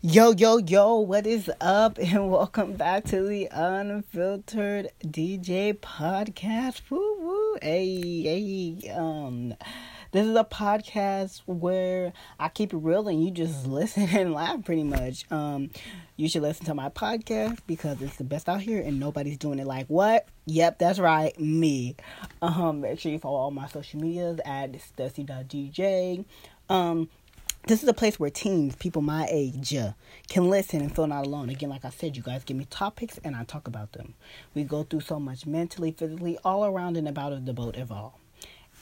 Yo, what is up? And welcome back to the Unfiltered DJ Podcast. Woo. Hey. This is a podcast where I keep it real and you just listen and laugh pretty much. You should listen to my podcast because it's the best out here and nobody's doing it like what? Yep, that's right, me. Make sure you follow all my social medias at stussy.dj. This is a place where teens, people my age, can listen and feel not alone. Again, like I said, you guys give me topics and I talk about them. We go through so much mentally, physically, all around and about of the boat of all.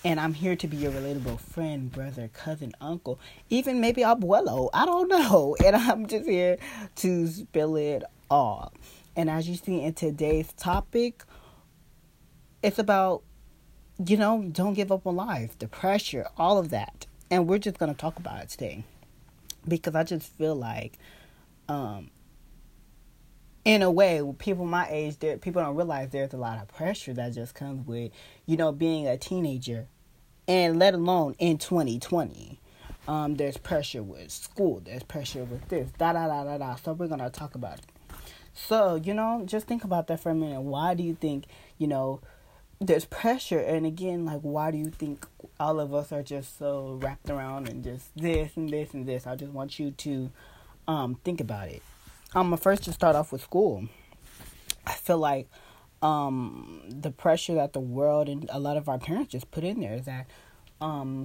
And I'm here to be your relatable friend, brother, cousin, uncle, even maybe abuelo. I don't know. And I'm just here to spill it all. And as you see in today's topic, it's about, don't give up on life, the pressure, all of that. And we're just going to talk about it today because I just feel like, in a way, people my age, people don't realize there's a lot of pressure that just comes with, being a teenager and let alone in 2020. There's pressure with school. There's pressure with this, So we're going to talk about it. So, just think about that for a minute. Why do you think, there's pressure? And again, why do you think all of us are just so wrapped around and just this and this? I just want you to think about it. I'm going to first just start off with school. I feel like the pressure that the world and a lot of our parents just put in there is that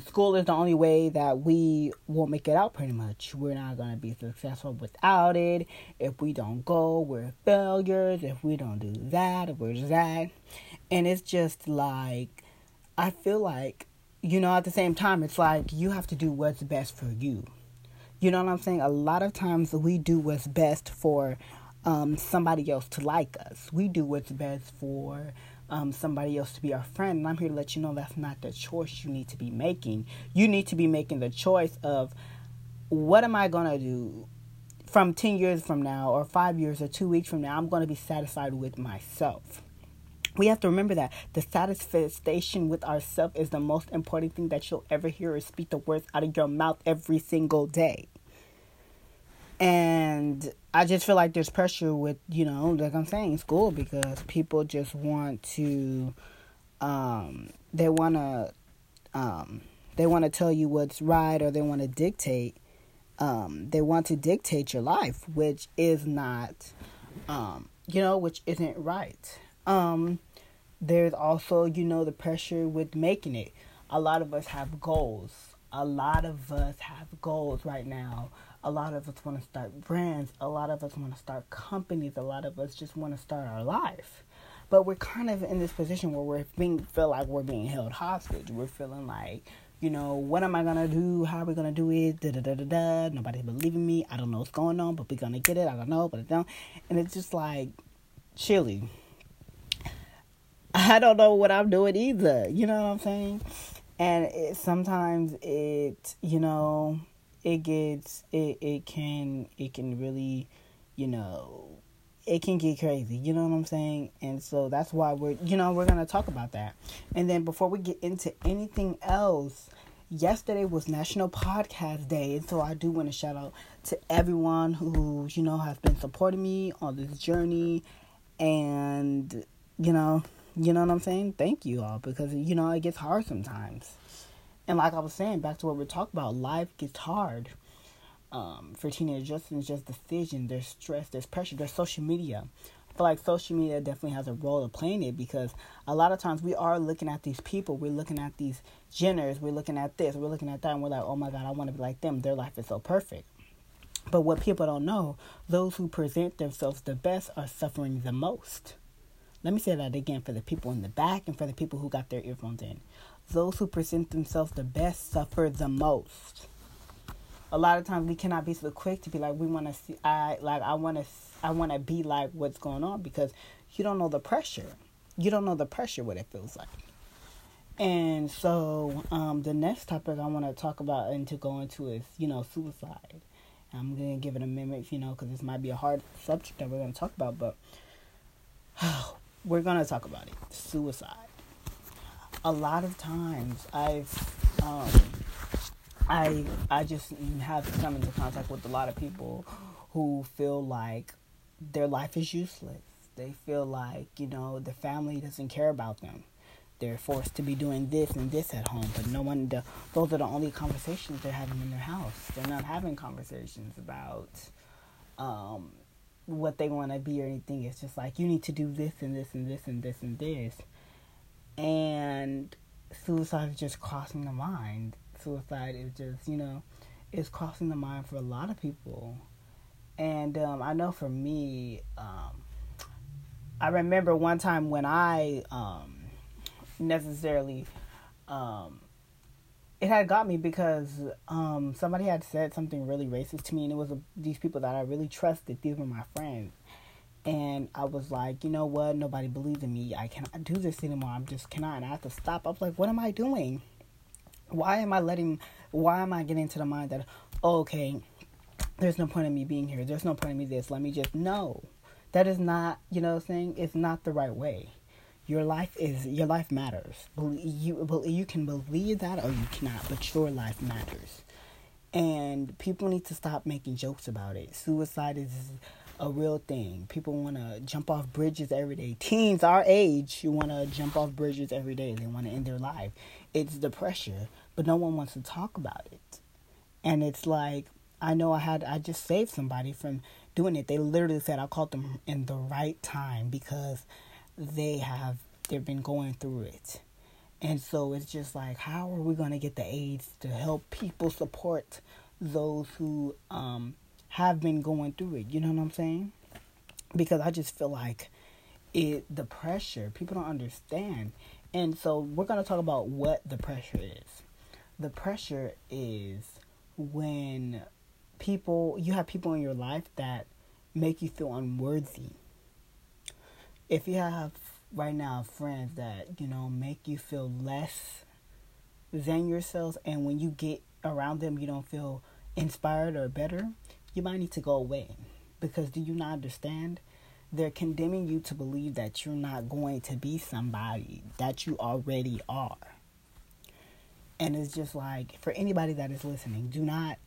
school is the only way that we will make it out pretty much. We're not going to be successful without it. If we don't go, we're failures. If we don't do that, we're that. And it's just like, I feel like, at the same time, it's like you have to do what's best for you. You know what I'm saying? A lot of times we do what's best for somebody else to like us. We do what's best for somebody else to be our friend. And I'm here to let you know that's not the choice you need to be making. You need to be making the choice of what am I going to do from 10 years from now or 5 years or 2 weeks from now. I'm going to be satisfied with myself. We have to remember that the satisfaction with ourselves is the most important thing that you'll ever hear or speak the words out of your mouth every single day. And I just feel like there's pressure with, like I'm saying, school, because people just want to, they want to tell you what's right, or they want to dictate your life, which is not, which isn't right. There's also, the pressure with making it. A lot of us have goals. A lot of us have goals right now. A lot of us want to start brands. A lot of us want to start companies. A lot of us just want to start our life. But we're kind of in this position where feel like we're being held hostage. We're feeling like, what am I going to do? How are we going to do it? Nobody's believing me. I don't know what's going on, but we're going to get it. I don't know, but I don't. And it's just like, chilly. I don't know what I'm doing either. You know what I'm saying? And it can get crazy. You know what I'm saying? And so that's why we're going to talk about that. And then before we get into anything else, yesterday was National Podcast Day. And so I do want to shout out to everyone who, has been supporting me on this journey. And, you know what I'm saying? Thank you all, because, it gets hard sometimes. And like I was saying, back to what we're talking about, life gets hard for teenagers. It's just decision. There's stress. There's pressure. There's social media. I feel like social media definitely has a role to play in it, because a lot of times we are looking at these people. We're looking at these Jenners. We're looking at this. We're looking at that. And we're like, oh, my God, I want to be like them. Their life is so perfect. But what people don't know, those who present themselves the best are suffering the most. Let me say that again for the people in the back and for the people who got their earphones in. Those who present themselves the best suffer the most. A lot of times we cannot be so quick to be like, I want to be like what's going on, because you don't know the pressure. You don't know the pressure, what it feels like. And so the next topic I want to talk about and to go into is, suicide. I'm going to give it a minute, because this might be a hard subject that we're going to talk about, but we're going to talk about it. Suicide. A lot of times I just have come into contact with a lot of people who feel like their life is useless. They feel like, you know, the family doesn't care about them. They're forced to be doing this and this at home, but no one, those are the only conversations they're having in their house. They're not having conversations about what they want to be or anything. It's just like, you need to do this and this and this and this and this. And suicide is just crossing the mind. Suicide is just, you know, it's crossing the mind for a lot of people. And I know for me, I remember one time when I it had got me because somebody had said something really racist to me, and it was these people that I really trusted. These were my friends. And I was like, you know what? Nobody believes in me. I cannot do this anymore. I'm just cannot. And I have to stop. I was like, what am I doing? Why am I getting into the mind that, oh, okay, there's no point in me being here. There's no point in me this. Let me just, no. That is not, you know what I'm saying? It's not the right way. Your life matters. You can believe that or you cannot, but your life matters. And people need to stop making jokes about it. Suicide is a real thing. People want to jump off bridges every day. Teens our age, you want to jump off bridges every day. They want to end their life. It's the pressure, but no one wants to talk about it. And it's like, I know I just saved somebody from doing it. They literally said I called them in the right time because they've been going through it. And so it's just like, how are we going to get the AIDS to help people support those who have been going through it? You know what I'm saying? Because I just feel like the pressure, people don't understand. And so we're going to talk about what the pressure is. The pressure is when you have people in your life that make you feel unworthy. If you have right now friends that, you know, make you feel less than yourselves, and when you get around them, you don't feel inspired or better, you might need to go away. Because do you not understand? They're condemning you to believe that you're not going to be somebody that you already are. And it's just like, for anybody that is listening, do not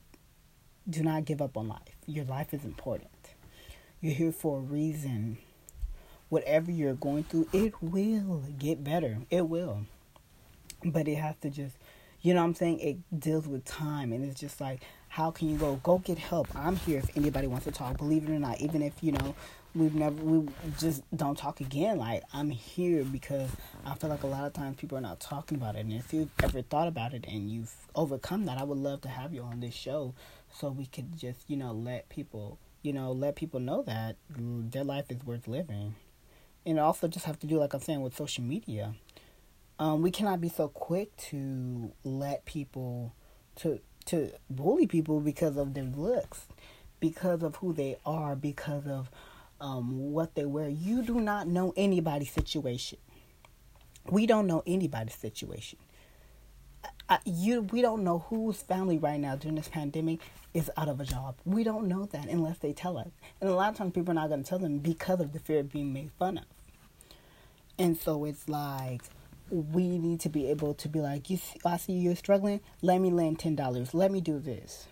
give up on life. Your life is important. You're here for a reason. Whatever you're going through, it will get better. It will. But it has to just, you know what I'm saying? It deals with time. And it's just like, how can you go get help? I'm here if anybody wants to talk, believe it or not. Even if, you know, we just don't talk again. Like, I'm here because I feel like a lot of times people are not talking about it. And if you've ever thought about it and you've overcome that, I would love to have you on this show so we could just, you know, let people know that their life is worth living. And also just have to do, like I'm saying, with social media. We cannot be so quick to let people, to bully people because of their looks, because of who they are, because of what they wear. You do not know anybody's situation. We don't know anybody's situation. We don't know whose family right now during this pandemic is out of a job. We don't know that unless they tell us. And a lot of times people are not going to tell them because of the fear of being made fun of. And so it's like, we need to be able to be like, I see you're struggling. Let me lend $10. Let me do this.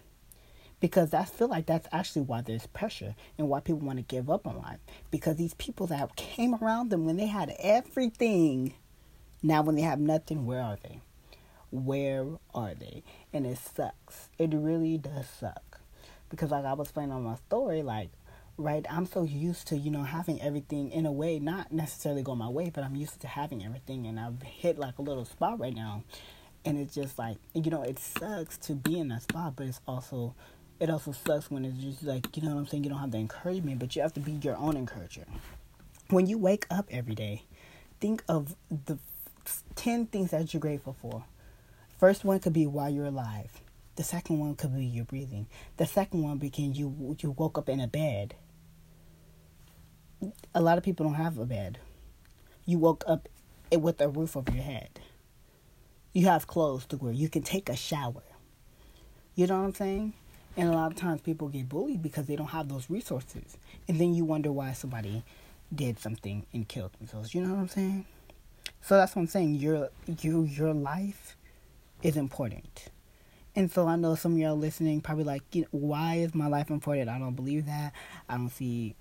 Because I feel like that's actually why there's pressure and why people want to give up on life. Because these people that came around them when they had everything, now when they have nothing, where are they? Where are they? And it sucks. It really does suck. Because like I was playing on my story, like, right, I'm so used to, you know, having everything in a way, not necessarily going my way, but I'm used to having everything, and I've hit like a little spot right now, and it's just like, you know, it sucks to be in that spot, but it also sucks when it's just like, you know what I'm saying, you don't have the encouragement, but you have to be your own encourager. When you wake up every day, think of the 10 things that you're grateful for. First one could be why you're alive. The second one could be your breathing. The second one became you woke up in a bed. A lot of people don't have a bed. You woke up with a roof over your head. You have clothes to wear. You can take a shower. You know what I'm saying? And a lot of times people get bullied because they don't have those resources. And then you wonder why somebody did something and killed themselves. You know what I'm saying? So that's what I'm saying. Your life is important. And so I know some of y'all listening probably like, why is my life important? I don't believe that. I don't see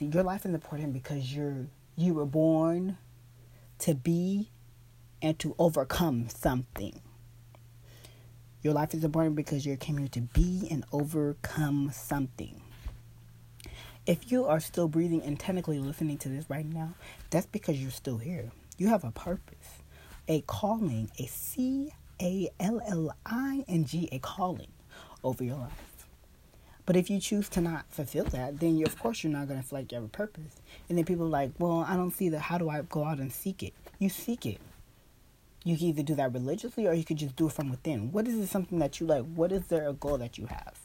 your life is important because you were born to be and to overcome something. Your life is important because you came here to be and overcome something. If you are still breathing and technically listening to this right now, that's because you're still here. You have a purpose, a calling, a calling, a calling over your life. But if you choose to not fulfill that, then of course you're not going to feel like you have a purpose. And then people are like, well, I don't see that. How do I go out and seek it? You seek it. You can either do that religiously or you could just do it from within. What is it something that you like? What is there a goal that you have?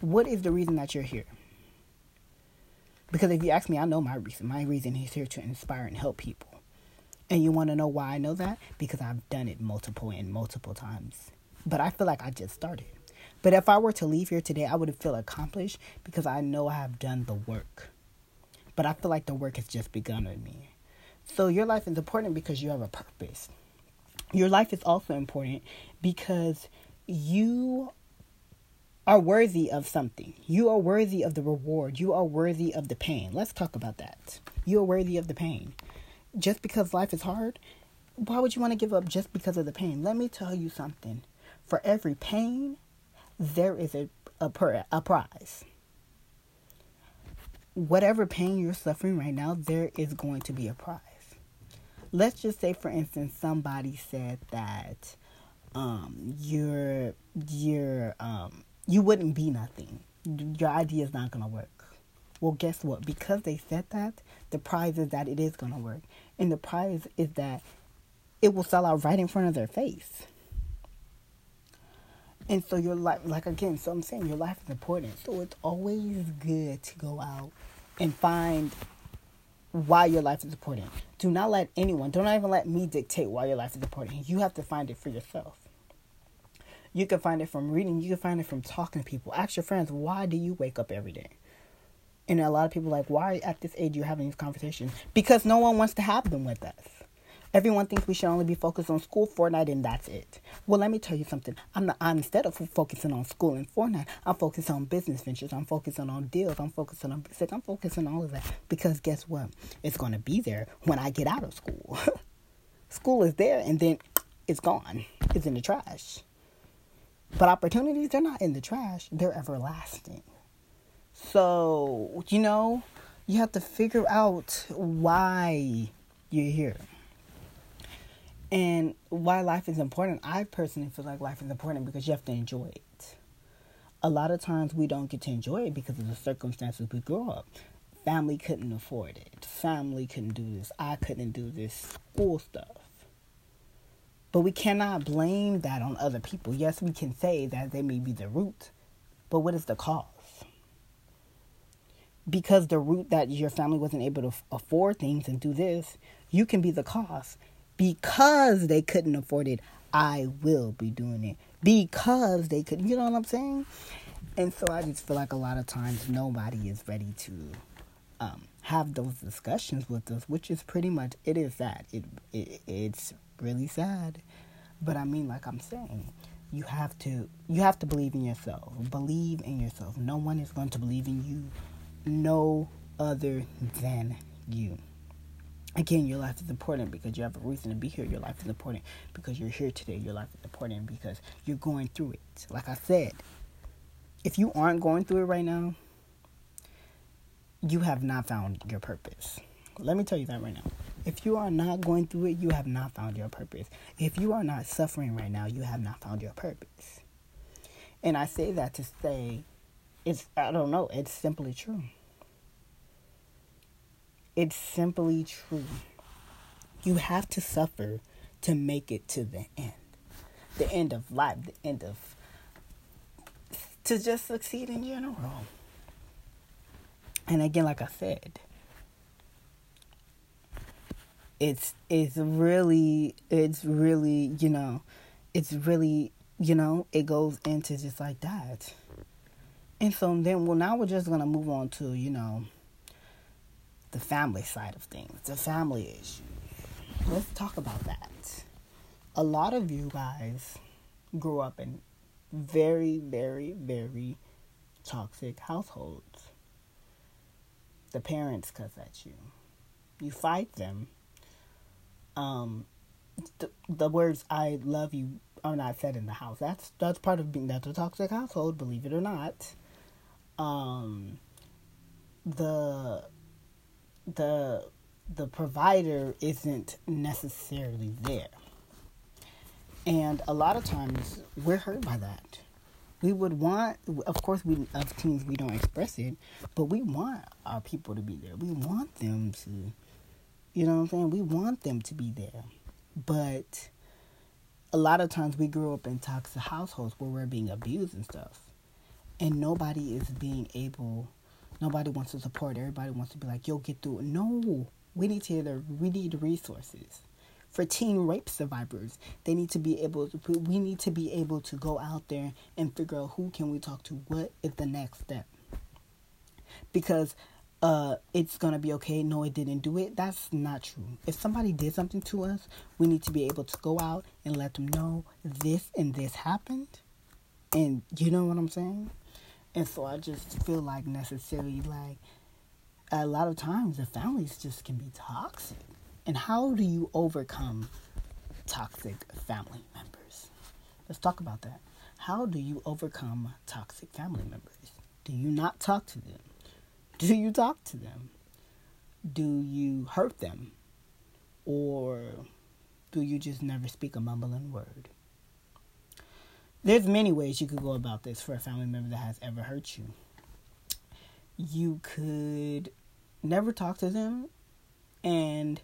What is the reason that you're here? Because if you ask me, I know my reason. My reason is here to inspire and help people. And you want to know why I know that? Because I've done it multiple times. But I feel like I just started. But if I were to leave here today, I would feel accomplished because I know I have done the work. But I feel like the work has just begun with me. So your life is important because you have a purpose. Your life is also important because you are worthy of something. You are worthy of the reward. You are worthy of the pain. Let's talk about that. You are worthy of the pain. Just because life is hard, why would you want to give up just because of the pain? Let me tell you something. For every pain, there is a prize. Whatever pain you're suffering right now, there is going to be a prize. Let's just say, for instance, somebody said that you wouldn't be nothing. Your idea is not going to work. Well, guess what? Because they said that, the prize is that it is going to work. And the prize is that it will sell out right in front of their face. And so your life, so I'm saying your life is important. So it's always good to go out and find why your life is important. Do not let anyone, don't even let me dictate why your life is important. You have to find it for yourself. You can find it from reading. You can find it from talking to people. Ask your friends, why do you wake up every day? And a lot of people are like, why at this age you're having these conversations? Because no one wants to have them with us. Everyone thinks we should only be focused on school, Fortnite, and that's it. Well, let me tell you something. I'm instead of focusing on school and Fortnite, I'm focused on business ventures. I'm focusing on deals. I'm focusing on music. I'm focusing on all of that. Because guess what? It's going to be there when I get out of school. School is there and then it's gone. It's in the trash. But opportunities, they're not in the trash. They're everlasting. So, you have to figure out why you're here and why life is important. I personally feel like life is important because you have to enjoy it. A lot of times we don't get to enjoy it because of the circumstances we grew up. Family couldn't afford it. Family couldn't do this. I couldn't do this school stuff. But we cannot blame that on other people. Yes, we can say that they may be the root, but what is the cause? Because the root that your family wasn't able to afford things and do this, you can be the cause. Because they couldn't afford it, I will be doing it. Because they could, you know what I'm saying? And so I just feel like a lot of times nobody is ready to have those discussions with us, which is pretty much, it is sad. It's really sad. But I mean, like I'm saying, you have to believe in yourself. Believe in yourself. No one is going to believe in you. No other than you. Again, your life is important because you have a reason to be here. Your life is important because you're here today. Your life is important because you're going through it. Like I said, if you aren't going through it right now, you have not found your purpose. Let me tell you that right now. If you are not going through it, you have not found your purpose. If you are not suffering right now, you have not found your purpose. And I say that to say, it's simply true. It's simply true. You have to suffer to make it to the end. The end of life. The end of... to just succeed in general. And again, like I said, It's really, it goes into just like that. And so then, now we're just going to move on to, the family side of things, the family issue. Let's talk about that. A lot of you guys grew up in very, very, very toxic households. The parents cuss at you. You fight them. The words "I love you" are not said in the house. That's part of being, that's a toxic household, believe it or not. The provider isn't necessarily there. And a lot of times we're hurt by that. We would want, of course, we don't express it, but we want our people to be there. We want them to, you know what I'm saying? We want them to be there. But a lot of times we grew up in toxic households where we're being abused and stuff. And nobody is being able, nobody wants to support. Everybody wants to be like, yo, get through it. No, we need resources. For teen rape survivors, we need to be able to go out there and figure out who can we talk to, what is the next step. Because it's going to be okay, no, it didn't do it. That's not true. If somebody did something to us, we need to be able to go out and let them know this and this happened. And you know what I'm saying? And so I just feel like necessarily, like, a lot of times the families just can be toxic. And how do you overcome toxic family members? Let's talk about that. How do you overcome toxic family members? Do you not talk to them? Do you talk to them? Do you hurt them? Or do you just never speak a mumbling word? There's many ways you could go about this for a family member that has ever hurt you. You could never talk to them, and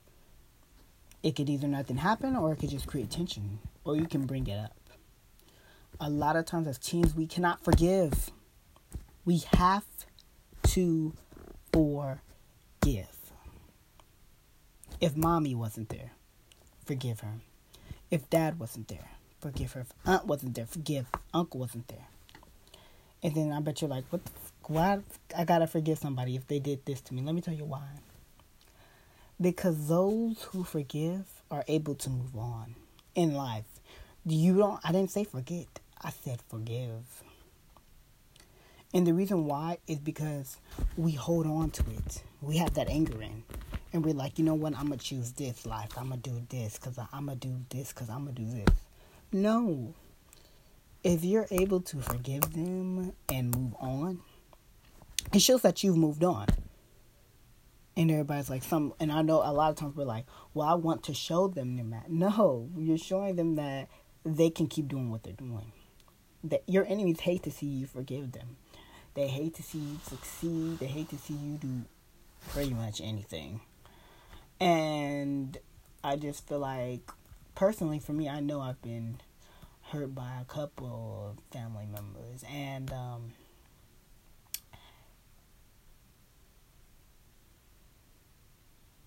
it could either nothing happen, or it could just create tension, or you can bring it up. A lot of times as teens, we cannot forgive. We have to forgive. If mommy wasn't there, forgive her. If dad wasn't there, forgive her. If aunt wasn't there, forgive. Uncle wasn't there. And then I bet you're like, why I gotta forgive somebody if they did this to me? Let me tell you why. Because those who forgive are able to move on in life. I didn't say forget. I said forgive. And the reason why is because we hold on to it. We have that anger in. And we're like, you know what? I'm going to choose this life. I'm going to do this because I'm going to do this because I'm going to do this. No. If you're able to forgive them and move on, it shows that you've moved on. And everybody's like, and I know a lot of times we're like, well, I want to show them that. No, you're showing them that they can keep doing what they're doing. That your enemies hate to see you forgive them. They hate to see you succeed. They hate to see you do pretty much anything. And I just feel like, personally for me, I know I've been hurt by a couple of family members. And,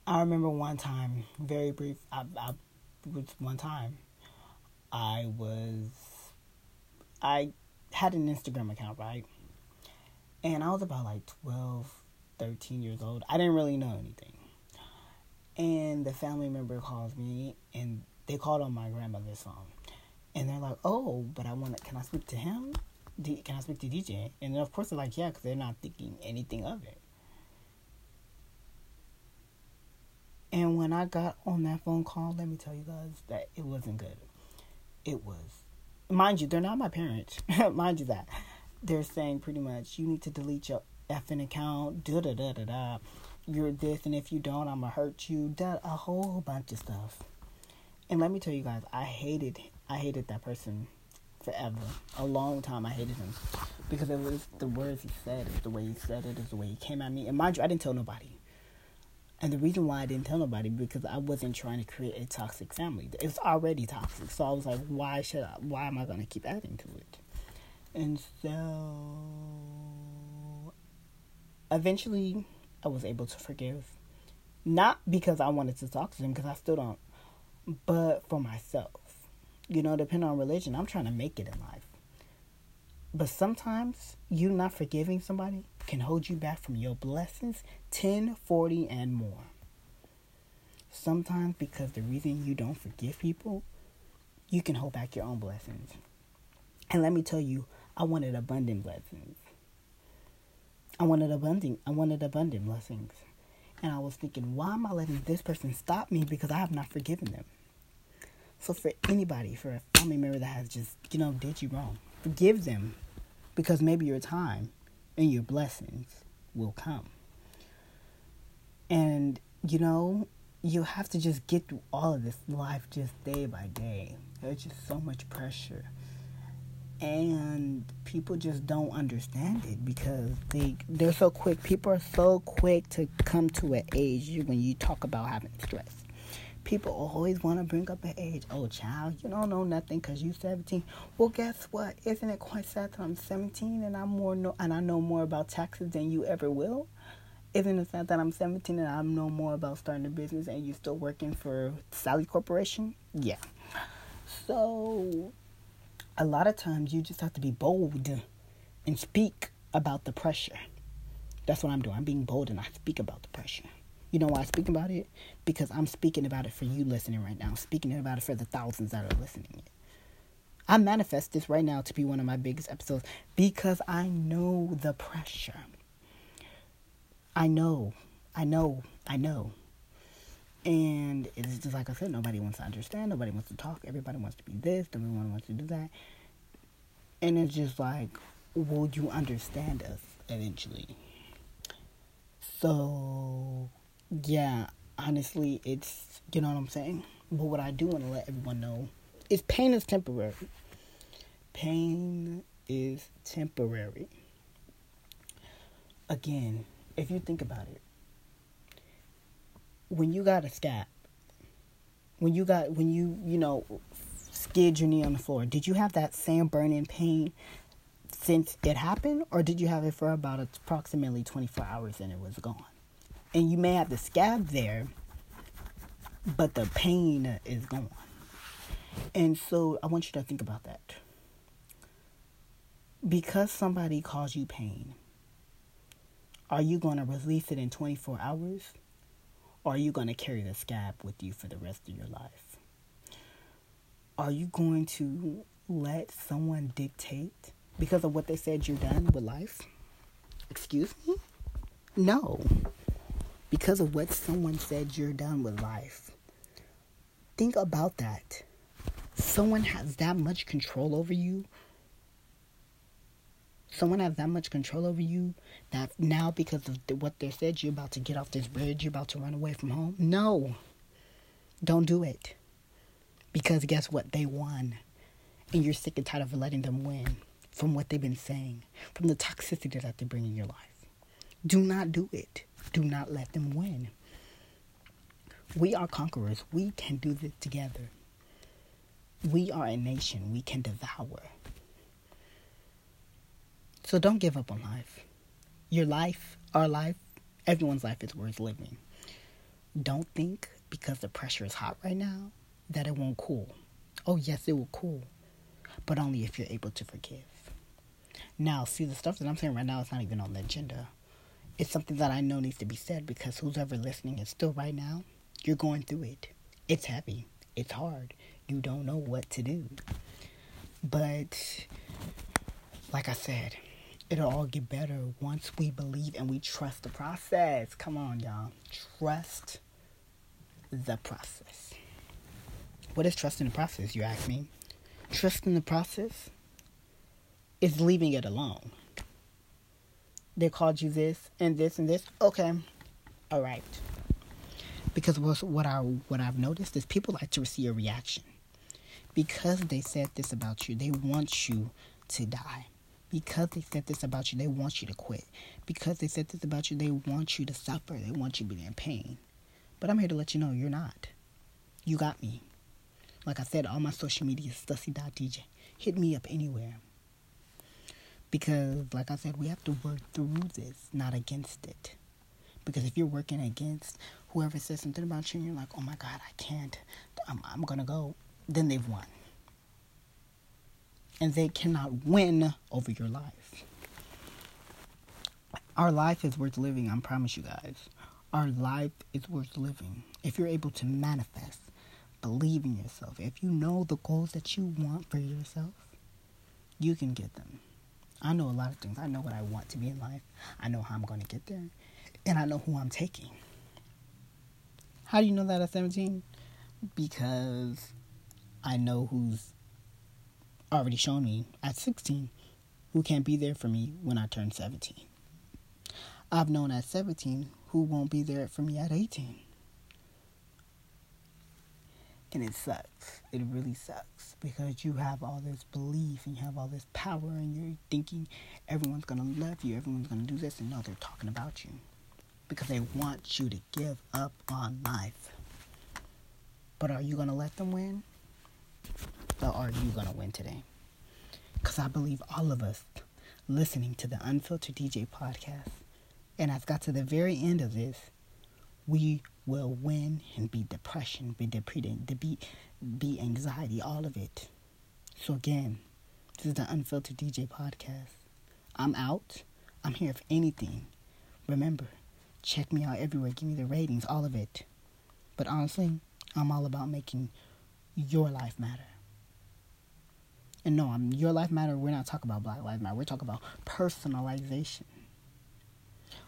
I remember one time, very brief, I had an Instagram account, right? And I was about like 12, 13 years old. I didn't really know anything. And the family member calls me, and they called on my grandmother's phone. And they're like, oh, but can I speak to him? Can I speak to DJ? And then of course they're like, yeah, because they're not thinking anything of it. And when I got on that phone call, let me tell you guys that it wasn't good. It was. Mind you, they're not my parents. Mind you that. They're saying pretty much, you need to delete your effing account. Da-da-da-da-da. You're this, and if you don't, I'm going to hurt you. A whole bunch of stuff. And let me tell you guys, I hated that person forever. A long time I hated him. Because it was the words he said. It's the way he said it. It's the way he came at me. And mind you, I didn't tell nobody. And the reason why I didn't tell nobody, because I wasn't trying to create a toxic family. It was already toxic. So I was like, why am I going to keep adding to it? And so eventually I was able to forgive. Not because I wanted to talk to them, because I still don't. But for myself. You know, depending on religion, I'm trying to make it in life. But sometimes you not forgiving somebody can hold you back from your blessings 10, 40, and more. Sometimes because the reason you don't forgive people, you can hold back your own blessings. And let me tell you, I wanted abundant blessings. I wanted abundant blessings. And I was thinking, why am I letting this person stop me? Because I have not forgiven them. So for anybody, for a family member that has just, did you wrong, forgive them. Because maybe your time and your blessings will come. And, you have to just get through all of this life just day by day. There's just so much pressure. And people just don't understand it because they're so quick. People are so quick to come to an age when you talk about having stress. People always want to bring up an age. Oh, child, you don't know nothing because you're 17. Well, guess what? Isn't it quite sad that I'm 17 and I know more about taxes than you ever will? Isn't it sad that I'm 17 and I know more about starting a business and you're still working for Sally Corporation? Yeah. So a lot of times you just have to be bold and speak about the pressure. That's what I'm doing. I'm being bold and I speak about the pressure. You know why I speak about it? Because I'm speaking about it for you listening right now. I'm speaking about it for the thousands that are listening. I manifest this right now to be one of my biggest episodes because I know the pressure. I know. And it's just like I said, nobody wants to understand. Nobody wants to talk. Everybody wants to be this. Nobody wants to do that. And it's just like, will you understand us eventually? So, yeah, honestly, it's, you know what I'm saying? But what I do want to let everyone know is pain is temporary. Pain is temporary. Again, if you think about it, when you got a scab, when you skid your knee on the floor, did you have that same burning pain since it happened? Or did you have it for about approximately 24 hours and it was gone? And you may have the scab there, but the pain is gone. And so I want you to think about that. Because somebody caused you pain, are you going to release it in 24 hours? Or are you going to carry the scab with you for the rest of your life? Are you going to let someone dictate because of what they said you're done with life? Excuse me? No. Because of what someone said you're done with life. Think about that. Someone has that much control over you. Someone has that much control over you that now because of what they said, you're about to get off this bridge, you're about to run away from home. No, don't do it. Because guess what? They won. And you're sick and tired of letting them win from what they've been saying, from the toxicity that they bring in your life. Do not do it. Do not let them win. We are conquerors. We can do this together. We are a nation. We can devour. So don't give up on life. Your life, our life, everyone's life is worth living. Don't think because the pressure is hot right now that it won't cool. Oh, yes, it will cool. But only if you're able to forgive. Now, see, the stuff that I'm saying right now is not even on the agenda. It's something that I know needs to be said because who's ever listening is still right now, you're going through it. It's heavy. It's hard. You don't know what to do. But like I said, it'll all get better once we believe and we trust the process. Come on, y'all. Trust the process. What is trusting the process, you ask me? Trusting the process is leaving it alone. They called you this and this and this. Okay. All right. Because what I've noticed is people like to see a reaction. Because they said this about you, they want you to die. Because they said this about you, they want you to quit. Because they said this about you, they want you to suffer. They want you to be in pain. But I'm here to let you know you're not. You got me. Like I said, all my social media is stussy.dj. Hit me up anywhere. Because, like I said, we have to work through this, not against it. Because if you're working against whoever says something about you and you're like, oh my God, I can't, I'm going to go, then they've won. And they cannot win over your life. Our life is worth living, I promise you guys. Our life is worth living. If you're able to manifest, believe in yourself. If you know the goals that you want for yourself, you can get them. I know a lot of things. I know what I want to be in life. I know how I'm going to get there. And I know who I'm taking. How do you know that at 17? Because I know who's already shown me at 16 who can't be there for me when I turn 17. I've known at 17 who won't be there for me at 18. And it sucks. It really sucks. Because you have all this belief and you have all this power and you're thinking everyone's going to love you. Everyone's going to do this. And now they're talking about you. Because they want you to give up on life. But are you going to let them win? Or are you going to win today? Because I believe all of us listening to the Unfiltered DJ podcast, and I've got to the very end of this, we will win and beat depression, beat anxiety, all of it. So again, this is the Unfiltered DJ podcast. I'm out. I'm here for anything. Remember, check me out everywhere. Give me the ratings, all of it. But honestly, I'm all about making your life matter. And no, your life matter, we're not talking about Black Lives Matter. We're talking about personalization.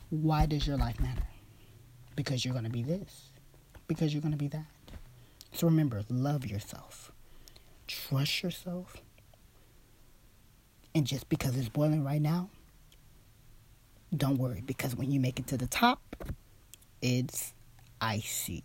Why does your life matter? Because you're going to be this. Because you're going to be that. So remember, love yourself. Trust yourself. And just because it's boiling right now, don't worry. Because when you make it to the top, it's icy.